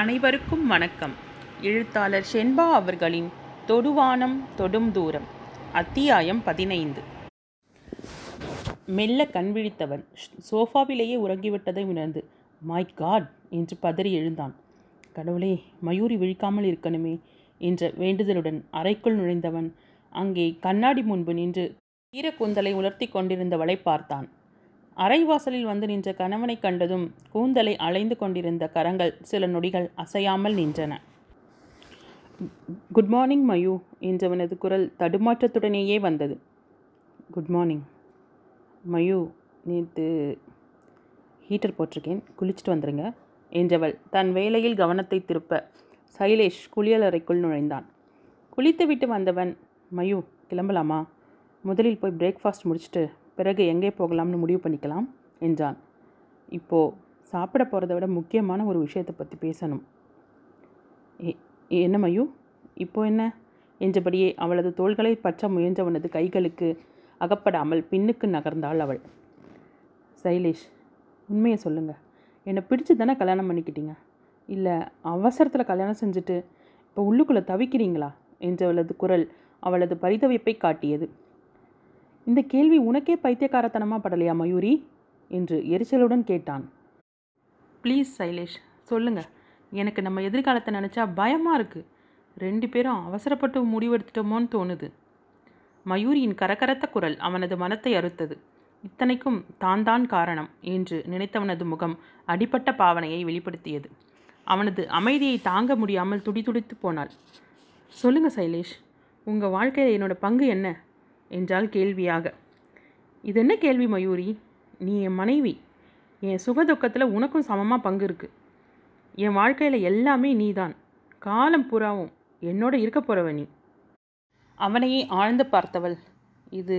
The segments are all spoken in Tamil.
அனைவருக்கும் வணக்கம். எழுத்தாளர் செண்பா அவர்களின் தொடுவானம் தொடும் தூரம், அத்தியாயம் 15. மெல்ல கண்விழித்தவன் சோஃபாவிலேயே உறங்கிவிட்டதை உணர்ந்து மை காட் என்று பதறி எழுந்தான். கடவுளே, மயூரி விழிக்காமல் இருக்கணுமே என்ற வேண்டுதலுடன் அறைக்குள் நுழைந்தவன் அங்கே கண்ணாடி முன்பு நின்று ஈரக்கூந்தலை உலர்த்தி கொண்டிருந்தவளை பார்த்தான். அரைவாசலில் வந்து நின்ற கணவனை கண்டதும் கூந்தலை அலைந்து கொண்டிருந்த கரங்கள் சில நொடிகள் அசையாமல் நின்றன. குட் மார்னிங் மயூ என்றவனது குரல் தடுமாற்றத்துடனேயே வந்தது. குட் மார்னிங் மயூ, நேற்று ஹீட்டர் போட்டிருக்கேன், குளிச்சுட்டு வந்துடுங்க என்றவள் தன் வேலையில் கவனத்தை திருப்ப சைலேஷ் குளியலறைக்குள் நுழைந்தான். குளித்துவிட்டு வந்தவன், மயூ கிளம்பலாமா, முதலில் போய் பிரேக்ஃபாஸ்ட் முடிச்சுட்டு பிறகு எங்கே போகலாம்னு முடிவு பண்ணிக்கலாம் என்றான். இப்போது சாப்பிட போகிறத விட முக்கியமான ஒரு விஷயத்தை பற்றி பேசணும். என்ன மயூ, இப்போ என்ன என்றபடியே அவளது தோள்களை பற்ற முயன்றவனது கைகளுக்கு அகப்படாமல் பின்னுக்கு நகர்ந்தாள் அவள். சைலேஷ், உண்மையை சொல்லுங்கள், என்னை பிடிச்சி தானே கல்யாணம் பண்ணிக்கிட்டீங்க, இல்லை அவசரத்தில் கல்யாணம் செஞ்சுட்டு இப்போ உள்ளுக்குள்ளே தவிக்கிறீங்களா என்றவளது குரல் அவளது பரிதவிப்பை காட்டியது. இந்த கேள்வி உனக்கே பைத்தியக்காரத்தனமாக படலையா மயூரி என்று எரிச்சலுடன் கேட்டான். ப்ளீஸ் சைலேஷ், சொல்லுங்கள், எனக்கு நம்ம எதிர்காலத்தை நினச்சா பயமாக இருக்குது, ரெண்டு பேரும் அவசரப்பட்டு முடிவெடுத்துட்டோமோன்னு தோணுது. மயூரியின் கரகரத்த குரல் அவனது மனத்தை அறுத்தது. இத்தனைக்கும் தான் காரணம் என்று நினைத்தவனது முகம் அடிப்பட்ட பாவனையை வெளிப்படுத்தியது. அவனது அமைதியை தாங்க முடியாமல் துடிதுடித்து போனாள். சொல்லுங்கள் சைலேஷ், உங்கள் வாழ்க்கையில் என்னோடய பங்கு என்ன என்றால் கேள்வியாக. இது என்ன கேள்வி மயூரி, நீ என் மனைவி, என் சுகதுக்கத்தில் உனக்கும் சமமாக பங்கு இருக்குது. என் வாழ்க்கையில் எல்லாமே நீ தான், காலம் புறாவும் என்னோட இருக்க போகிறவ நீ. அவனையே ஆழ்ந்து பார்த்தவள், இது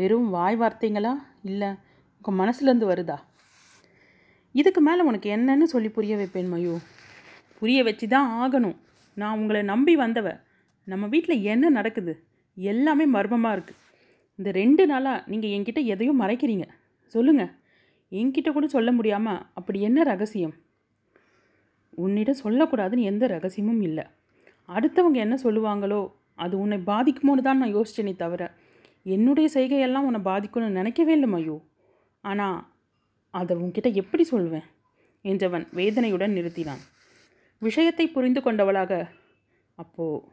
வெறும் வாய் வார்த்தைங்களா இல்லை உங்கள் மனசுலேருந்து வருதா? இதுக்கு மேலே உனக்கு என்னன்னு சொல்லி புரிய வைப்பேன் மயூ, புரிய வச்சு தான் ஆகணும். நான் உங்களை நம்பி வந்தவ, நம்ம வீட்டில் என்ன நடக்குது எல்லாமே மர்மமாக இருக்குது. இந்த ரெண்டு நாளாக நீங்கள் என்கிட்ட எதையும் மறைக்கிறீங்க, சொல்லுங்கள், என்கிட்ட கூட சொல்ல முடியாமல் அப்படி என்ன ரகசியம்? உன்னிட்ட சொல்லக்கூடாதுன்னு எந்த ரகசியமும் இல்லை. அடுத்தவங்க என்ன சொல்லுவாங்களோ அது உன்னை பாதிக்குமோன்னு தான் நான் யோசிச்சேனே தவிர என்னுடைய செய்கையெல்லாம் உன்னை பாதிக்கும்னு நினைக்கவே இல்லை மயோ. ஆனால் அதை உன்கிட்ட எப்படி சொல்வேன் என்றவன் வேதனையுடன் நிறுத்தினான். விஷயத்தை புரிந்து கொண்டவளாக, அப்போது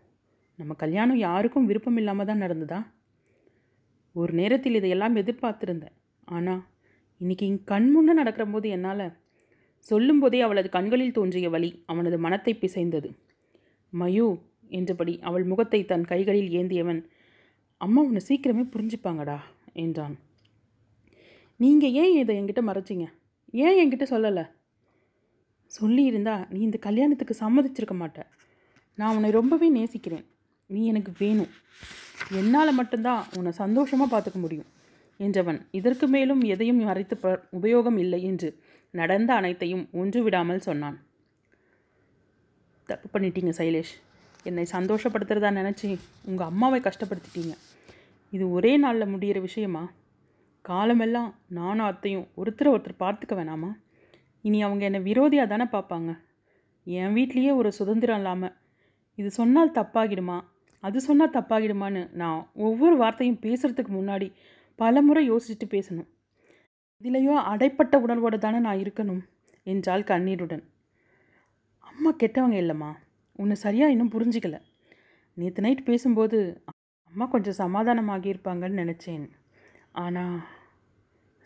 நம்ம கல்யாணம் யாருக்கும் விருப்பம் இல்லாமல் தான் நடந்ததா? ஒரு நேரத்தில் இதையெல்லாம் எதிர்பார்த்துருந்தேன், ஆனால் இன்றைக்கி கண் முன்னே நடக்கிற போது என்னால் சொல்லும்போதே அவளது கண்களில் தோன்றிய வலி அவனது மனத்தை பிசைந்தது. மயூ என்றபடி அவள் முகத்தை தன் கைகளில் ஏந்தியவன், அம்மா உன்னை சீக்கிரமே புரிஞ்சுப்பாங்கடா என்றான். நீங்கள் ஏன் இதை என்கிட்ட மறைச்சிங்க, ஏன் என்கிட்ட சொல்லலை? சொல்லியிருந்தா நீ இந்த கல்யாணத்துக்கு சம்மதிச்சிருக்க மாட்டேன். நான் உன்னை ரொம்பவே நேசிக்கிறேன், நீ எனக்கு வேணும், என்னால் மட்டும்தான் உன்னை சந்தோஷமாக பார்த்துக்க முடியும் என்றவன் இதற்கு மேலும் எதையும் மறைத்து உபயோகம் இல்லை என்று நடந்த அனைத்தையும் ஒன்று விடாமல் சொன்னான். தப்பு பண்ணிட்டீங்க சைலேஷ், என்னை சந்தோஷப்படுத்துகிறதா நினச்சி உங்கள் அம்மாவை கஷ்டப்படுத்திட்டீங்க. இது ஒரே நாளில் முடிகிற விஷயமா? காலமெல்லாம் நானும் அத்தையும் ஒருத்தர் பார்த்துக்க வேணாமா? இனி அவங்க என்னை விரோதியாக தானே பார்ப்பாங்க. என் வீட்லேயே ஒரு சுதந்திரம் இல்லாமல் இது சொன்னால் தப்பாகிடுமா அது சொன்னால் தப்பாகிடுமான்னு நான் ஒவ்வொரு வார்த்தையும் பேசுகிறதுக்கு முன்னாடி பல முறை யோசிச்சுட்டு பேசணும். இதிலையோ அடைப்பட்ட உணர்வோடு தானே நான் இருக்கணும் என்றால் கண்ணீருடன். அம்மா கெட்டவங்க இல்லைம்மா, உன்னை சரியாக இன்னும் புரிஞ்சிக்கல. நேற்று நைட் பேசும்போது அம்மா கொஞ்சம் சமாதானமாகியிருப்பாங்கன்னு நினச்சேன், ஆனால்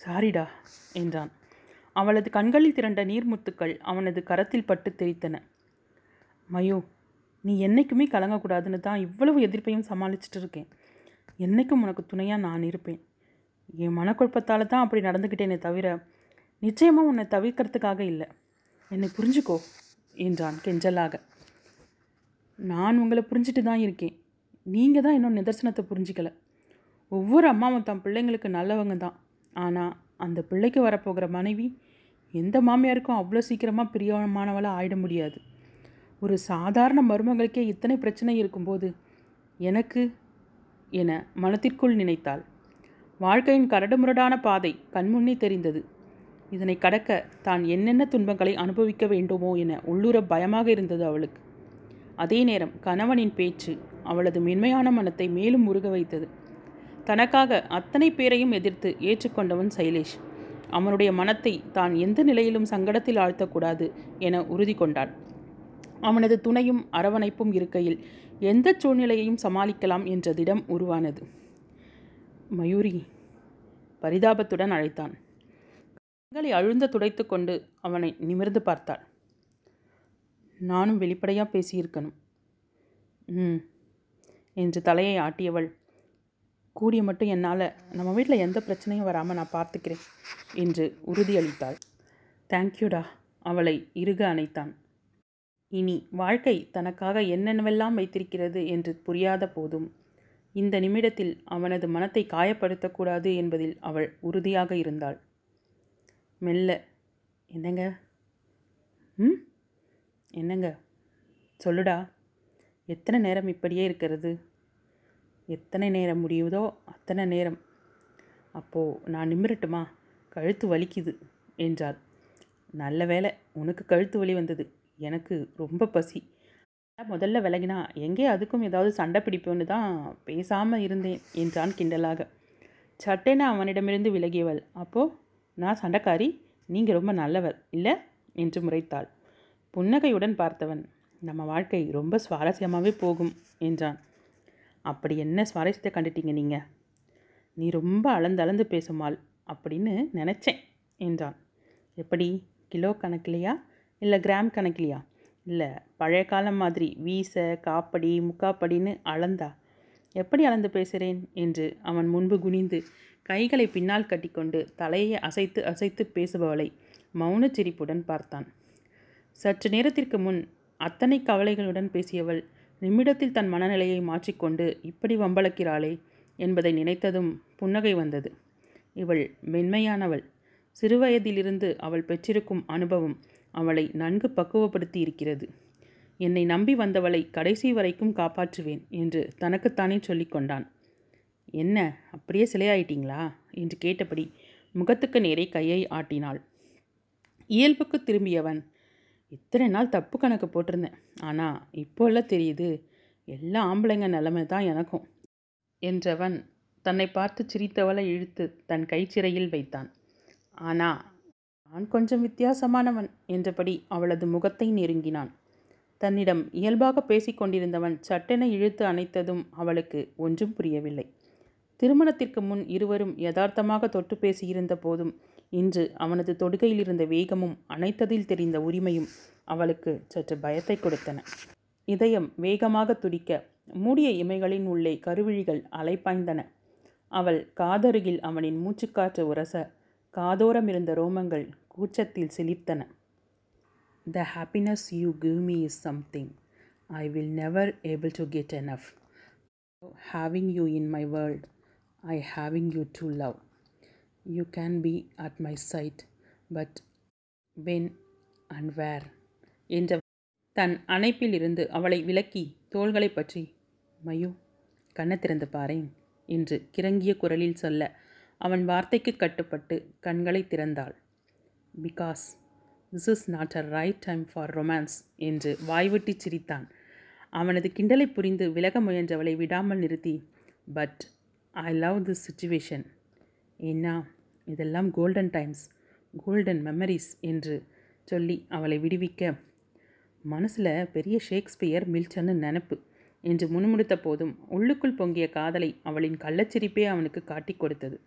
சாரிடா என்றான். அவளது கண்களில் திரண்ட நீர்முத்துக்கள் அவனது கரத்தில் பட்டு தெரித்தன. மயோ, நீ என்றைக்குமே கலங்கக்கூடாதுன்னு தான் இவ்வளவு எதிர்ப்பையும் சமாளிச்சுட்டு இருக்கேன். என்றைக்கும் உனக்கு துணையாக நான் இருப்பேன். என் மனக்குழப்பத்தால் தான் அப்படி நடந்துக்கிட்டேனே தவிர நிச்சயமாக உன்னை தவிர்க்கிறதுக்காக இல்லை. என்னை புரிஞ்சுக்கோ என்றான் கெஞ்சலாக. நான் உங்களை புரிஞ்சிட்டு தான் இருக்கேன், நீங்கள் தான் இன்னும் நிதர்சனத்தை புரிஞ்சிக்கலை. ஒவ்வொரு அம்மாவும் தன் பிள்ளைங்களுக்கு நல்லவங்க தான், ஆனால் அந்த பிள்ளைக்கு வரப்போகிற மனைவி எந்த மாமியாருக்கும் அவ்வளோ சீக்கிரமாக பிரியமானவளாக ஆயிட முடியாது. ஒரு சாதாரண மருமகளுக்கே இத்தனை பிரச்சனை இருக்கும்போது எனக்கு என மனத்திற்குள் நினைத்தாள். வாழ்க்கையின் கரடுமுரடான பாதை கண்முன்னே தெரிந்தது. இதனை கடக்க தான் என்னென்ன துன்பங்களை அனுபவிக்க வேண்டுமோ என உள்ளுர பயமாக இருந்தது அவளுக்கு. அதே நேரம் கணவனின் பேச்சு அவளது மென்மையான மனத்தை மேலும் முருக வைத்தது. தனக்காக அத்தனை பேரையும் எதிர்த்து ஏற்றுக்கொண்டவன் சைலேஷ். அவனுடைய மனத்தை தான் எந்த நிலையிலும் சங்கடத்தில் ஆழ்த்தக்கூடாது என உறுதி கொண்டான். அவனது துணையும் அரவணைப்பும் இருக்கையில் எந்த சூழ்நிலையையும் சமாளிக்கலாம் என்ற திடம் உருவானது. மயூரி பரிதாபத்துடன் அழைத்தான். கண்களை அழுந்த துடைத்து கொண்டு அவனை நிமிர்ந்து பார்த்தாள். நானும் வெளிப்படையாக பேசியிருக்கணும் என்று தலையை ஆட்டியவள், கூடிய மட்டும் என்னால் நம்ம வீட்டில் எந்த பிரச்சனையும் வராமல் நான் பார்த்துக்கிறேன் என்று உறுதியளித்தாள். தேங்க்யூடா அவளை இறுக அணைத்தான். இனி வாழ்க்கை தனக்காக என்னென்னவெல்லாம் வைத்திருக்கிறது என்று புரியாத போதும் இந்த நிமிடத்தில் அவனது மனத்தை காயப்படுத்தக்கூடாது என்பதில் அவள் உறுதியாக இருந்தாள். மெல்ல, என்னங்க என்னங்க சொல்லுடா, எத்தனை நேரம் இப்படியே இருக்கிறது, எத்தனை நேரம் முடியுதோ அத்தனை நேரம். அப்போது நான் நிமிரட்டுமா, கழுத்து வலிக்குது என்றாள். நல்ல வேலை உனக்கு கழுத்து வலி வந்தது, எனக்கு ரொம்ப பசி, முதல்ல விலகினா எங்கே அதுக்கும் ஏதாவது சண்டை பிடிப்புன்னு தான் பேசாமல் இருந்தேன் என்றான் கிண்டலாக. சட்டென அவனிடமிருந்து விலகியவள், அப்போது நான் சண்டைக்காரி, நீங்கள் ரொம்ப நல்லவர் இல்லை என்று முறைத்தாள். புன்னகையுடன் பார்த்தவன், நம்ம வாழ்க்கை ரொம்ப சுவாரஸ்யமாகவே போகும் என்றான். அப்படி என்ன சுவாரஸ்யத்தை கண்டுட்டீங்க நீங்கள்? நீ ரொம்ப அளந்தளந்து பேசுமாள் அப்படின்னு நினச்சேன் என்றான். எப்படி, கிலோ கணக்கிலையா இல்லை கிராம் கணக்கிலையா? இல்லை பழைய காலம் மாதிரி வீசை காப்படி முக்காப்படின்னு அளந்தா? எப்படி அளந்து பேசுகிறேன் என்று அவன் முன்பு குனிந்து கைகளை பின்னால் கட்டிக்கொண்டு தலையை அசைத்து அசைத்து பேசுபவளை மௌன சிரிப்புடன் பார்த்தான். சற்று நேரத்திற்கு முன் அத்தனை கவலைகளுடன் பேசியவள் நிமிடத்தில் தன் மனநிலையை மாற்றிக்கொண்டு இப்படி வம்பளக்கிறாளே என்பதை நினைத்ததும் புன்னகை வந்தது. இவள் மென்மையானவள். சிறுவயதிலிருந்து அவள் பெற்றிருக்கும் அனுபவம் அவளை நன்கு பக்குவப்படுத்தி இருக்கிறது. என்னை நம்பி வந்தவளை கடைசி வரைக்கும் காப்பாற்றுவேன் என்று தனக்குத்தானே சொல்லிக்கொண்டான். என்ன அப்படியே சிலையாயிட்டீங்களா என்று கேட்டபடி முகத்துக்கு நேரே கையை ஆட்டினாள். இயல்புக்கு திரும்பியவன், இத்தனை நாள் தப்பு கணக்கு போட்டிருந்தேன், ஆனால் இப்போல்லாம் தெரியுது எல்லா ஆம்பளைங்க நிலைமை தான் எனக்கும் என்றவன் தன்னை பார்த்து சிரித்தவளை இழுத்து தன் கைச்சிறையில் வைத்தான். ஆனால் நான் கொஞ்சம் வித்தியாசமானவன் என்றபடி அவளது முகத்தை நெருங்கினான். தன்னிடம் இயல்பாக பேசிக்கொண்டிருந்தவன் சட்டென இழுத்து அணைத்ததும் அவளுக்கு ஒன்றும் புரியவில்லை. திருமணத்திற்கு முன் இருவரும் யதார்த்தமாக தொட்டு பேசியிருந்த போதும் இன்று அவனது தொடுகையில் இருந்த வேகமும் அணைத்ததில் தெரிந்த உரிமையும் அவளுக்கு சற்று பயத்தை கொடுத்தன. இதயம் வேகமாக துடிக்க மூடிய இமைகளின் உள்ளே கருவிழிகள் அலைப்பாய்ந்தன. அவள் காதருகில் அவனின் மூச்சுக்காற்று உரச காதோரம் இருந்த ரோமங்கள் கூச்சத்தில் சிலிர்த்தன. The happiness you give me is something I will never able to get enough. Having you in my world, I having you to love. You can be at my side, but when and where? என்ற தன் அணைப்பில் இருந்து அவளை விலக்கி தோள்களை பற்றி, மயு கண்ணை திறந்து பாரேன் என்று கிறங்கிய குரலில் சொல்ல அவன் வார்த்தைக்கு கட்டுப்பட்டு கண்களை திறந்தாள். Because this is not a right time for romance என்று வாய்விட்டு சிரித்தான். அவனது கிண்டலை புரிந்து விலக முயன்றவளை விடாமல் நிறுத்தி, but I love this situation, ஏன்னா இதெல்லாம் கோல்டன் டைம்ஸ், கோல்டன் மெமரிஸ் என்று சொல்லி அவளை விடுவிக்க, மனசில் பெரிய ஷேக்ஸ்பியர் மில்சன்னு நினப்பு என்று முணுமுணுத்த போதும் உள்ளுக்குள் பொங்கிய காதலை அவளின் கள்ளச்சிரிப்பே அவனுக்கு காட்டி கொடுத்தது.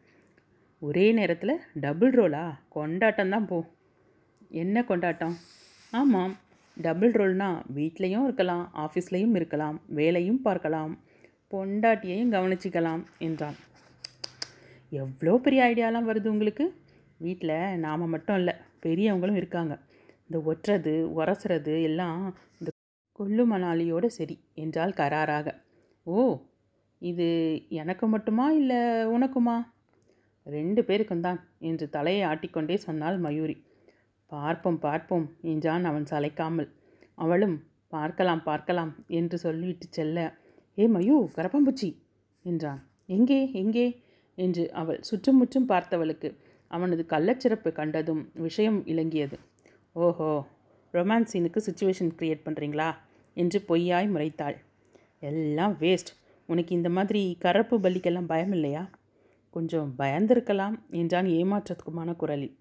ஒரே நேரத்தில் டபுள் ரோலா, கொண்டாட்டம்தான் போ. என்ன கொண்டாட்டம்? ஆமாம், டபுள் ரோல்னால் வீட்லேயும் இருக்கலாம், ஆஃபீஸ்லேயும் இருக்கலாம், வேலையும் பார்க்கலாம், பொண்டாட்டியையும் கவனிச்சிக்கலாம் என்றான். எவ்வளோ பெரிய ஐடியாலாம் வருது உங்களுக்கு. வீட்டில் நாம் மட்டும் இல்லை, பெரியவங்களும் இருக்காங்க. இந்த ஒட்டுறது உரசுறது எல்லாம் இந்த கொள்ளு மணாலியோடு சரி என்றால் கராராக. ஓ, இது எனக்கு மட்டுமா இல்லை உனக்குமா? ரெண்டு பேருக்கும் தான் என்று தலையை ஆட்டிக்கொண்டே சொன்னாள் மயூரி. பார்ப்போம் பார்ப்போம் என்றான் அவன் சளைக்காமல். அவளும் பார்க்கலாம் பார்க்கலாம் என்று சொல்லிவிட்டு செல்ல, ஏ மயூ கரப்பாம்பூச்சி என்றான். எங்கே எங்கே என்று அவள் சுற்றும் முற்றும் பார்த்தவளுக்கு அவனது கள்ளச்சிறப்பு கண்டதும் விஷயம் இலங்கியது. ஓஹோ, ரொமான்ஸ் சீனுக்கு சுச்சுவேஷன் க்ரியேட் பண்ணுறீங்களா என்று பொய்யாய் முறைத்தாள். எல்லாம் வேஸ்ட். உனக்கு இந்த மாதிரி கரப்பு பலிக்கெல்லாம் பயம் இல்லையா? கொஞ்சம் பயந்திருக்கலாம் என்றான் ஏமாற்றத்துக்குமான குரலில்.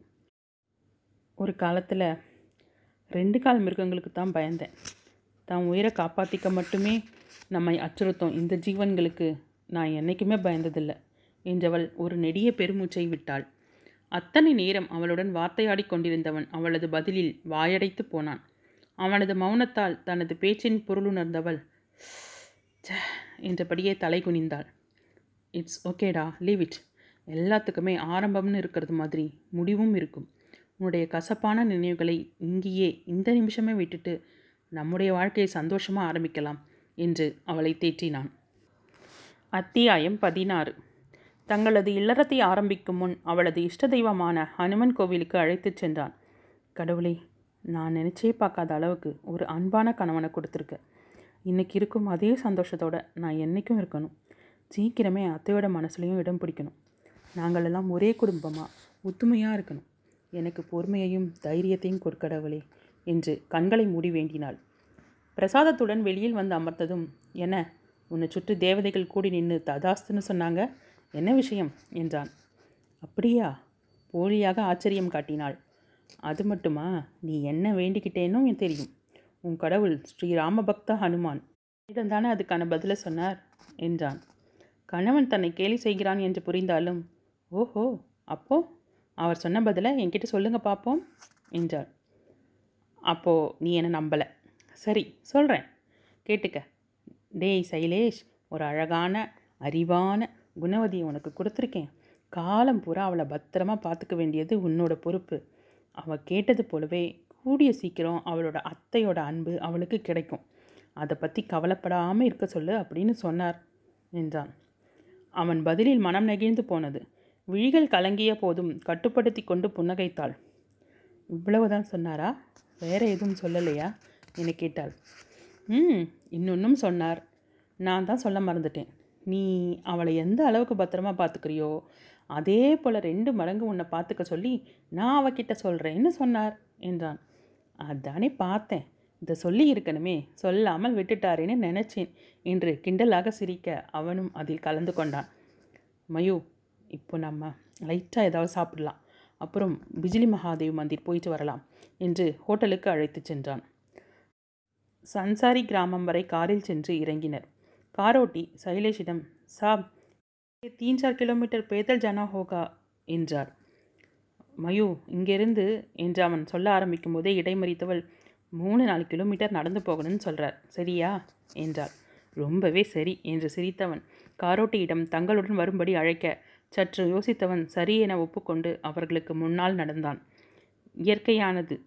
ஒரு காலத்தில் 2 கால் மிருகங்களுக்கு தான் பயந்தேன். தான் உயிரை காப்பாற்றிக்க மட்டுமே நம்மை அச்சுறுத்தும் இந்த ஜீவன்களுக்கு நான் என்றைக்குமே பயந்ததில்லை என்றவள் ஒரு நெடிய பெருமூச்சை விட்டாள். அத்தனை நேரம் அவளுடன் வார்த்தையாடி கொண்டிருந்தவன் அவளது பதிலில் வாயடைத்து போனான். அவனது மௌனத்தால் தனது பேச்சின் பொருளுணர்ந்தவள் என்றபடியே தலை குனிந்தாள். இட்ஸ் ஓகேடா, லீவ் இட். எல்லாத்துக்குமே ஆரம்பம்னு இருக்கிறது மாதிரி முடிவும் இருக்கும். உன்னுடைய கசப்பான நினைவுகளை இங்கேயே இந்த நிமிஷமே விட்டுட்டு நம்முடைய வாழ்க்கையை சந்தோஷமாக ஆரம்பிக்கலாம் என்று அவளை தேற்றினான். அத்தியாயம் 16. தங்களது இல்லறத்தை ஆரம்பிக்கும் முன் அவளது இஷ்ட தெய்வமான ஹனுமன் கோவிலுக்கு அழைத்துச் சென்றான். கடவுளே, நான் நினைச்சே பார்க்காத அளவுக்கு ஒரு அன்பான கணவனை கொடுத்துருக்கேன். இன்றைக்கி இருக்கும் அதே சந்தோஷத்தோடு நான் என்றைக்கும் இருக்கணும். சீக்கிரமே அத்தையோட மனசுலையும் இடம் பிடிக்கணும். நாங்களெல்லாம் ஒரே குடும்பமாக ஒத்துமையாக இருக்கணும். எனக்கு பொறுமையையும் தைரியத்தையும் கொடுக்கடவுளே என்று கண்களை மூடி வேண்டினாள். பிரசாதத்துடன் வெளியில் வந்து அமர்ந்ததும், என்ன உன்னை சுற்றி தேவதைகள் கூடி நின்று ததாஸ்துன்னு சொன்னாங்க, என்ன விஷயம் என்றான். அப்படியா? போலியாக ஆச்சரியம் காட்டினாள். அது மட்டுமா, நீ என்ன வேண்டிக்கிட்டேனும் தெரியும். உன் கடவுள் ஸ்ரீராம பக்த ஹனுமான் இடம்தானே அதுக்கான பதிலை சொன்னார் என்றான். கணவன் தன்னை கேலி செய்கிறான் என்று புரிந்தாலும், ஓஹோ, அப்போ அவர் சொன்ன பதிலை என்கிட்ட சொல்லுங்க பார்ப்போம் என்றாள். அப்போது நீ என்னை நம்பலை. சரி சொல்கிறேன், கேட்டுக்க. டேய் சைலேஷ், ஒரு அழகான அறிவான குணவதியை உனக்கு கொடுத்துருக்கேன். காலம் பூரா அவளை பத்திரமா பார்த்துக்க வேண்டியது உன்னோட பொறுப்பு. அவள் கேட்டது போலவே கூடிய சீக்கிரம் அவளோட அத்தையோட அன்பு அவளுக்கு கிடைக்கும். அதை பற்றி கவலைப்படாமல் இருக்க சொல்லு அப்படின்னு சொன்னார் என்றான். அவன் பதிலில் மனம் நெகிழ்ந்து போனது. விழிகள் கலங்கிய போதும் கட்டுப்படுத்தி கொண்டு புன்னகைத்தாள். இவ்வளவுதான் சொன்னாரா? வேற எதுவும் சொல்லலையா என கேட்டாள். இன்னொன்னும் சொன்னார். நான் தான் சொல்ல மறந்துட்டேன். நீ அவளை எந்த அளவுக்கு பத்திரமா பார்த்துக்கிறியோ அதே போல் 2 மடங்கு உன்னை பார்த்துக்க சொல்லி நான் அவகிட்ட சொல்கிறேன்னு சொன்னார் என்றான். அதானே பார்த்தேன், இதை சொல்லி இருக்கணுமே, சொல்லாமல் விட்டுட்டாரேன்னு நினச்சேன் என்று கிண்டலாக சிரிக்க அவனும் அதில் கலந்து கொண்டான். மயூ, இப்போ நம்ம லைட்டாக ஏதாவது சாப்பிடலாம், அப்புறம் பிஜிலி மகாதேவ் மந்திர் போயிட்டு வரலாம் என்று ஹோட்டலுக்கு அழைத்து சென்றான். சன்சாரி கிராமம் வரை காரில் சென்று இறங்கினர். காரோட்டி சைலேஷிடம், சாப் 3-4 கிலோமீட்டர் பேதல் ஜனா ஹோகா என்றார். மயூ, இங்கேருந்து என்று அவன் சொல்ல ஆரம்பிக்கும் போதே இடைமறித்தவள், 3-4 கிலோமீட்டர் நடந்து போகணும்னு சொல்கிறார், சரியா என்றாள். ரொம்பவே சரி என்று சிரித்தவன் காரோட்டியிடம் தங்களுடன் வரும்படி அழைக்க, சற்று யோசித்தவன் சரி என ஒப்புக்கொண்டு அவர்களுக்கு முன்னால் நடந்தான். இயற்கையானது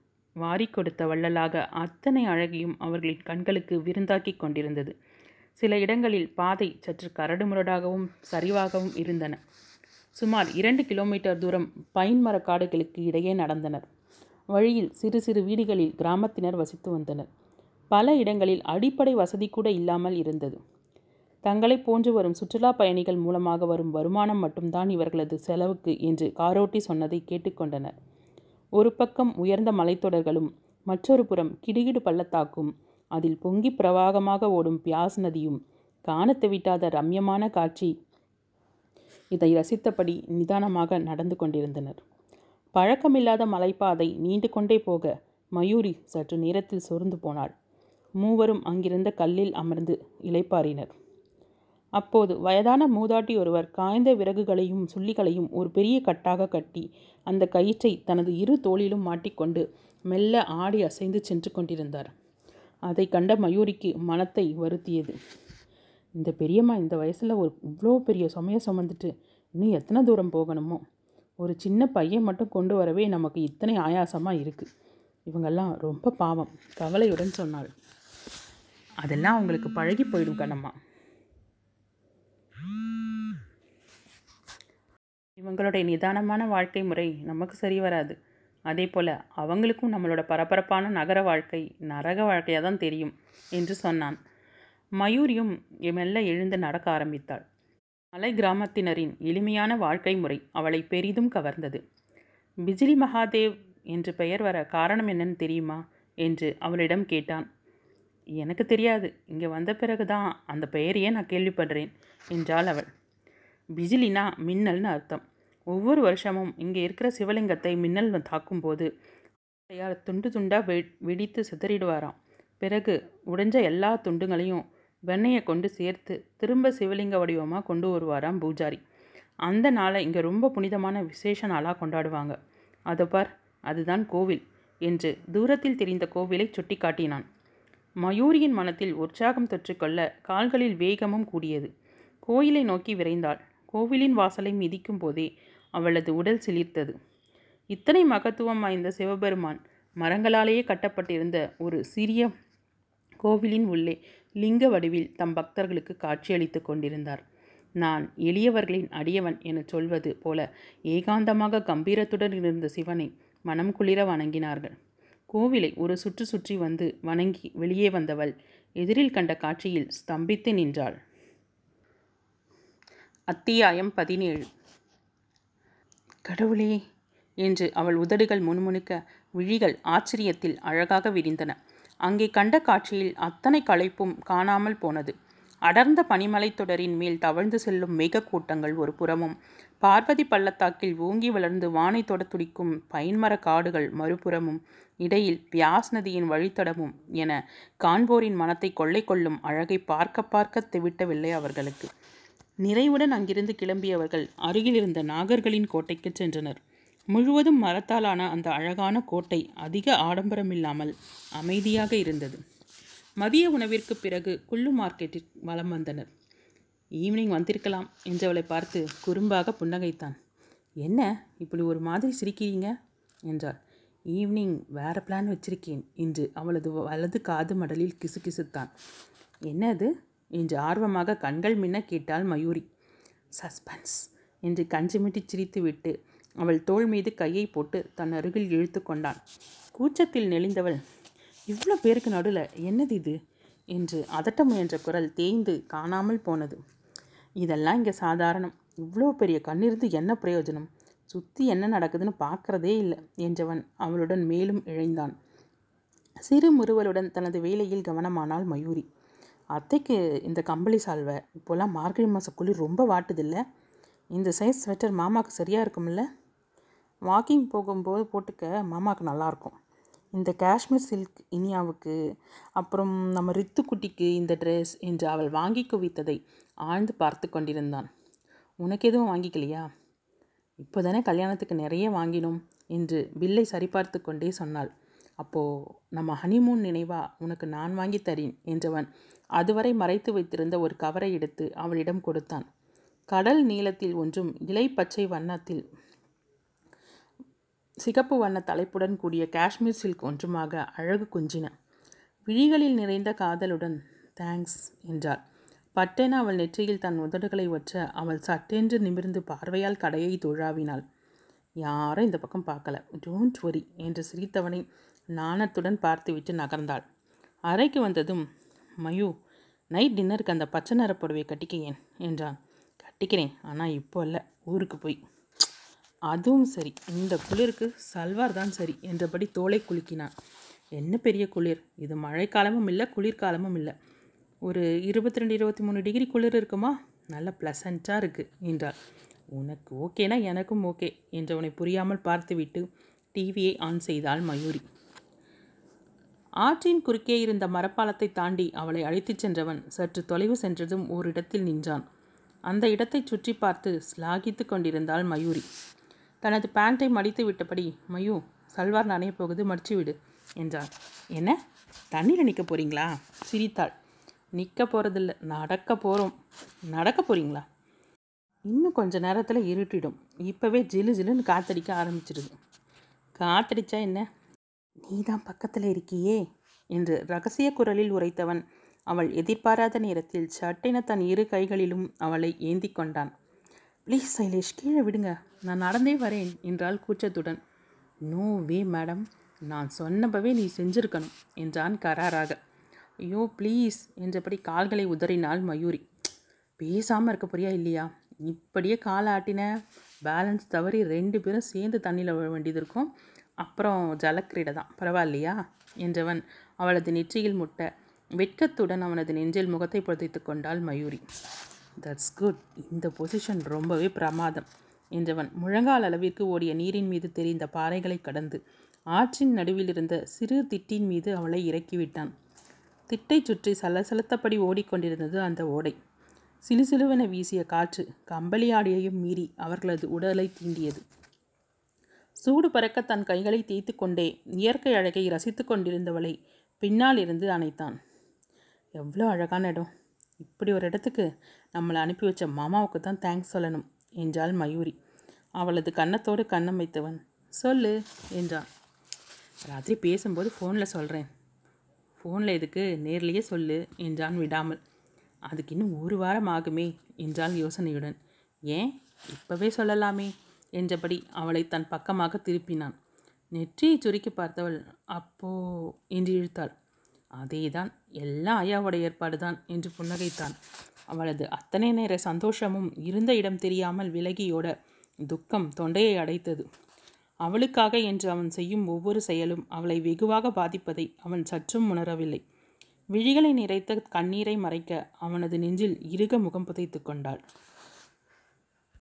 வாரி கொடுத்த வள்ளலாக அத்தனை அழகியும் அவர்களின் கண்களுக்கு விருந்தாக்கி கொண்டிருந்தது. சில இடங்களில் பாதை சற்று கரடுமுரடாகவும் சரிவாகவும் இருந்தன. சுமார் 2 கிலோமீட்டர் தூரம் பைன் மர காடுகளுக்கு இடையே நடந்தனர். வழியில் சிறு சிறு வீடுகளில் கிராமத்தினர் வசித்து வந்தனர். பல இடங்களில் அடிப்படை வசதி கூட இல்லாமல் இருந்தது. தங்களை போன்று வரும் சுற்றுலா பயணிகள் மூலமாக வரும் வருமானம் மட்டும்தான் இவர்களது செலவுக்கு என்று காரோட்டி சொன்னதை கேட்டுக்கொண்டனர். ஒரு பக்கம் உயர்ந்த மலைத்தொடர்களும் மற்றொரு புறம் கிடுகிடு பள்ளத்தாக்கும் அதில் பொங்கி பிரவாகமாக ஓடும் வியாஸ் நதியும் காண தவிட்டாத ரம்யமான காட்சி. இதை ரசித்தபடி நிதானமாக நடந்து கொண்டிருந்தனர். பழக்கமில்லாத மலைப்பாதை நீண்டு கொண்டே போக மயூரி சற்று நேரத்தில் சொர்ந்து போனாள். மூவரும் அங்கிருந்த கல்லில் அமர்ந்து இளைப்பாறினர். அப்போது வயதான மூதாட்டி ஒருவர் காய்ந்த விறகுகளையும் சுள்ளிகளையும் ஒரு பெரிய கட்டாக கட்டி அந்த கயிற்றை தனது 2 தோளிலும் மாட்டிக்கொண்டு மெல்ல ஆடி அசைந்து சென்று கொண்டிருந்தார். அதை கண்ட மயூரிக்கு மனத்தை வருத்தியது. இந்த பெரியம்மா இந்த வயசில் இவ்வளோ பெரிய சுமையை சுமந்துட்டு இன்னும் எத்தனை தூரம் போகணுமோ. ஒரு சின்ன பையன் மட்டும் கொண்டு வரவே நமக்கு இத்தனை ஆயாசமாக இருக்குது. இவங்கெல்லாம் ரொம்ப பாவம், கவலையுடன் சொன்னாள். அதெல்லாம் அவங்களுக்கு பழகி போயிடும் கண்ணம்மா. இவங்களுடைய நிதானமான வாழ்க்கை முறை நமக்கு சரி வராது. அதே போல் அவங்களுக்கும் நம்மளோட பரபரப்பான நகர வாழ்க்கை நரக வாழ்க்கையாக தான் தெரியும் என்று சொன்னான். மயூரியும் மெல்ல எழுந்து நடக்க ஆரம்பித்தாள். மலை கிராமத்தினரின் எளிமையான வாழ்க்கை முறை அவளை பெரிதும் கவர்ந்தது. பிஜிலி மகாதேவ் என்று பெயர் வர காரணம் என்னன்னு தெரியுமா என்று அவளிடம் கேட்டான். எனக்கு தெரியாது, இங்கே வந்த பிறகு தான் அந்த பெயரையே நான் கேள்விப்படுறேன் என்றாள் அவள். பிஜிலினா மின்னல்னு அர்த்தம். ஒவ்வொரு வருஷமும் இங்கே இருக்கிற சிவலிங்கத்தை மின்னல் தாக்கும்போது யார் துண்டு துண்டாக வெடித்து சிதறிடுவாராம். பிறகு உடைஞ்ச எல்லா துண்டுங்களையும் வெண்ணையை கொண்டு சேர்த்து திரும்ப சிவலிங்க வடிவமாக கொண்டு வருவாராம் பூஜாரி. அந்த நாளை இங்கே ரொம்ப புனிதமான விசேஷ நாளாக கொண்டாடுவாங்க. அதை பார், அதுதான் கோவில் என்று தூரத்தில் தெரிந்த கோவிலை சுட்டி காட்டினான். மயூரியின் மனத்தில் உற்சாகம் தொற்றிக்கொள்ள கால்களில் வேகமும் கூடியது. கோயிலை நோக்கி விரைந்தாள். கோவிலின் வாசலை மிதிக்கும் போதே அவளது உடல் சிலிர்த்தது. இத்தனை மகத்துவம் வாய்ந்த சிவபெருமான் மரங்களாலேயே கட்டப்பட்டிருந்த ஒரு சிறிய கோவிலின் உள்ளே லிங்க வடிவில் தம் பக்தர்களுக்கு காட்சியளித்து கொண்டிருந்தார். நான் எளியவர்களின் அடியவன் என சொல்வது போல ஏகாந்தமாக கம்பீரத்துடன் இருந்த சிவனை மனம் குளிர வணங்கினார்கள். கோவிலை ஒரு சுற்று சுற்றி வந்து வணங்கி வெளியே வந்தவள் எதிரில் கண்ட காட்சியில் ஸ்தம்பித்து நின்றாள். அத்தியாயம் 17. கடவுளே என்று அவள் உதடுகள் முணுமுணுக்க விழிகள் ஆச்சரியத்தில் அழகாக விரிந்தன. அங்கே கண்ட காட்சியில் அத்தனை களைப்பும் காணாமல் போனது. அடர்ந்த பனிமலைத் தொடரின் மேல் தவழ்ந்து செல்லும் மேகக்கூட்டங்கள் ஒரு புறமும், பார்வதி பள்ளத்தாக்கில் ஓங்கி வளர்ந்து வானைத்தொட துடிக்கும் பைன்மர காடுகள் மறுபுறமும், இடையில் வியாஸ் நதியின் வழித்தடமும் என காண்போரின் மனத்தை கொள்ளை கொள்ளும் அழகை பார்க்க பார்க்க திவிட்டவில்லை அவர்களுக்கு. நிறைவுடன் அங்கிருந்து கிளம்பியவர்கள் அருகிலிருந்த நாகர்களின் கோட்டைக்கு சென்றனர். முழுவதும் மரத்தாலான அந்த அழகான கோட்டை அதிக ஆடம்பரமில்லாமல் அமைதியாக இருந்தது. மதிய உணவிற்கு பிறகு குள்ளு மார்க்கெட்டில் வலம் வந்தனர். ஈவினிங் வந்திருக்கலாம் என்றவளை பார்த்து குறும்பாக புன்னகைத்தான். என்ன இப்படி ஒரு மாதிரி சிரிக்கிறீங்க என்றாள். ஈவினிங் வேறு பிளான் வச்சிருக்கேன் என்று அவளது வலது காது மடலில் கிசுகிசுத்தான். என்ன அது என்று ஆர்வமாக கண்கள் மின்ன கேட்டாள் மயூரி. சஸ்பென்ஸ் என்று கஞ்சிமிட்டி சிரித்துவிட்டு அவள் தோள் மீது கையை போட்டு தன் அருகில் இழுத்து கொண்டான். கூச்சத்தில் நெளிந்தவள், இவ்வளோ பேருக்கு நடுவில் என்னது இது என்று அதட்ட முயன்ற குரல் தேய்ந்து காணாமல் போனது. இதெல்லாம் இங்கே சாதாரணம். இவ்வளோ பெரிய கண்ணிருந்து என்ன பிரயோஜனம்? சுற்றி என்ன நடக்குதுன்னு பார்க்குறதே இல்லை என்றவன் அவளுடன் மேலும் இழைந்தான். சிறு முறுவலுடன் தனது வேலையில் கவனமானாள் மயூரி. அத்தைக்கு இந்த கம்பளி சால்வை இப்போல்லாம் மார்கழி மாதக்குள்ளி ரொம்ப வாட்டுதில்லை. இந்த சைஸ் ஸ்வெட்டர் மாமாவுக்கு சரியாக இருக்கும்ல. வாக்கிங் போகும்போது போட்டுக்க மாமாவுக்கு நல்லாயிருக்கும். இந்த காஷ்மீர் சில்க் இனியாவுக்கு, அப்புறம் நம்ம ரித்துக்குட்டிக்கு இந்த ட்ரெஸ் என்று அவள் வாங்கி குவித்ததை ஆழ்ந்து பார்த்து கொண்டிருந்தான். உனக்கு எதுவும் வாங்கிக்கலையா? இப்போ தானே கல்யாணத்துக்கு நிறைய வாங்கினோம் என்று பில்லை சரிபார்த்து கொண்டே சொன்னாள். அப்போது நம்ம ஹனிமூன் நினைவாக உனக்கு நான் வாங்கி தரேன் என்றவன் அதுவரை மறைத்து வைத்திருந்த ஒரு கவரை எடுத்து அவளிடம் கொடுத்தான். கடல் நீளத்தில் ஒன்றும் இலை பச்சை வண்ணத்தில் சிகப்பு வண்ண தலைப்புடன் கூடிய காஷ்மீர் சில்க் ஒன்றுமாக அழகு குஞ்சின. விழிகளில் நிறைந்த காதலுடன் தேங்க்ஸ் என்றாள். பட்டேன அவள் நெற்றியில் தன் உதடுகளை ஒற்ற அவள் சட்டென்று நிமிர்ந்து பார்வையால் கடையை தொழாவினாள். யாரும் இந்த பக்கம் பார்க்கல, டோன்ட் வரி என்று சிரித்தவனை நாணத்துடன் பார்த்துவிட்டு நகர்ந்தாள். அறைக்கு வந்ததும், மயூ, நைட் டின்னருக்கு அந்த பச்சை நிற புடவையை கட்டிக்கையேன் என்றான். கட்டிக்கிறேன், ஆனால் இப்போ இல்லை, ஊருக்கு போய். அதுவும் சரி, இந்த குளிருக்கு சல்வார் தான் சரி என்றபடி தோலை குலுக்கினான். என்ன பெரிய குளிர் இது! மழைக்காலமும் இல்லை, குளிர்காலமும் இல்லை. ஒரு 22-23 டிகிரி குளிர் இருக்குமா? நல்ல ப்ளசண்ட்டாக இருக்குது என்றாள். உனக்கு ஓகேனா எனக்கும் ஓகே என்றவனை புரியாமல் பார்த்துவிட்டு டிவியை ஆன் செய்தாள் மயூரி. ஆற்றின் குறுக்கே இருந்த மரப்பாலத்தை தாண்டி அவளை அழைத்துச் சென்றவன் சற்று தொலைவு சென்றதும் ஓரிடத்தில் நின்றான். அந்த இடத்தை சுற்றி பார்த்து ஸ்லாகித்து கொண்டிருந்தாள் மயூரி. தனது பேண்டை மடித்து விட்டபடி, மயூ, சல்வார் நனைய போகுது, மடிச்சு விடு என்றான். என்ன, தண்ணீர் நிற்க போகிறீங்களா? சிரித்தாள். நிற்க போகிறதில்ல, நடக்க போகிறோம். நடக்க போகிறீங்களா? இன்னும் கொஞ்சம் நேரத்தில் இருட்டிடும், இப்போவே ஜிலு ஜிலுன்னு காத்தடிக்க ஆரம்பிச்சிடுது. காத்தடிச்சா என்ன, நீ தான் பக்கத்தில் இருக்கியே என்று ரகசிய குரலில் உரைத்தவன் அவள் எதிர்பாராத நேரத்தில் சட்டென தன் இரு கைகளிலும் அவளை ஏந்தி கொண்டான். ப்ளீஸ் சைலேஷ், கீழே விடுங்க, நான் நடந்தே வரேன் என்றாள் கூச்சத்துடன். நோ வே மேடம், நான் சொன்னப்பவே நீ செஞ்சுருக்கணும் என்றான் கராராக. ஐயோ ப்ளீஸ் என்றபடி கால்களை உதறினாள் மயூரி. பேசாமல் இருக்க போறியா இல்லையா? இப்படியே கால் ஆட்டின பேலன்ஸ் தவறி ரெண்டு பேரும் சேர்ந்து தண்ணியில் விழ வேண்டியது இருக்கும். அப்புறம் ஜலக்கிரீடை தான் பரவாயில்லையா என்றவன் அவளது நெற்றியில் முட்ட வெட்கத்துடன் அவனது நெஞ்சில் முகத்தை புதைத்து கொண்டாள் மயூரி. தட்ஸ் குட், இந்த பொசிஷன் ரொம்பவே பிரமாதம் என்றவன் முழங்கால் அளவிற்கு ஓடிய நீரின் மீது தெரிந்த பாறைகளை கடந்து ஆற்றின் நடுவில் இருந்த சிறு திட்டின் மீது அவளை இறக்கிவிட்டான். திட்டை சுற்றி சலசலத்தபடி ஓடிக்கொண்டிருந்தது அந்த ஓடை. சிலுசிலுவென வீசிய காற்று கம்பளியாடியையும் மீறி அவர்களது உடலை தீண்டியது. சூடு பறக்க தன் கைகளை தேய்த்து கொண்டே இயற்கை அழகை ரசித்து கொண்டிருந்தவளை பின்னால் இருந்து அணைத்தான். எவ்வளோ அழகான இடம், இப்படி ஒரு இடத்துக்கு நம்மளை அனுப்பி வச்ச மாமாவுக்கு தான் தேங்க்ஸ் சொல்லணும் என்றாள் மயூரி. அவளது கன்னத்தோடு கண்ணம் வைத்தவன் சொல்லு என்றான். ராத்திரி பேசும்போது ஃபோனில் சொல்கிறேன். ஃபோனில் எதுக்கு, நேர்லேயே சொல்லு என்றான் விடாமல். அதுக்கு இன்னும் ஒரு வாரம் ஆகுமே என்றாள் யோசனையுடன். ஏன் இப்போவே சொல்லலாமே என்றபடி அவளை தன் பக்கமாக திருப்பினான். நெற்றியை சுருக்கி பார்த்தவள் அப்போ என்று இழுத்தாள். அதே தான், எல்லாம் ஐயாவோட ஏற்பாடு தான் என்று புன்னகைத்தான். அவளது அத்தனை நேர சந்தோஷமும் இருந்த இடம் தெரியாமல் விலகியோட துக்கம் தொண்டையை அடைத்தது. அவளுக்காக என்று அவன் செய்யும் ஒவ்வொரு செயலும் அவளை வெகுவாக பாதிப்பதை அவன் சற்றும் உணரவில்லை. விழிகளை நிறைத்த கண்ணீரை மறைக்க அவனது நெஞ்சில் இறுக முகம் புதைத்து கொண்டாள்.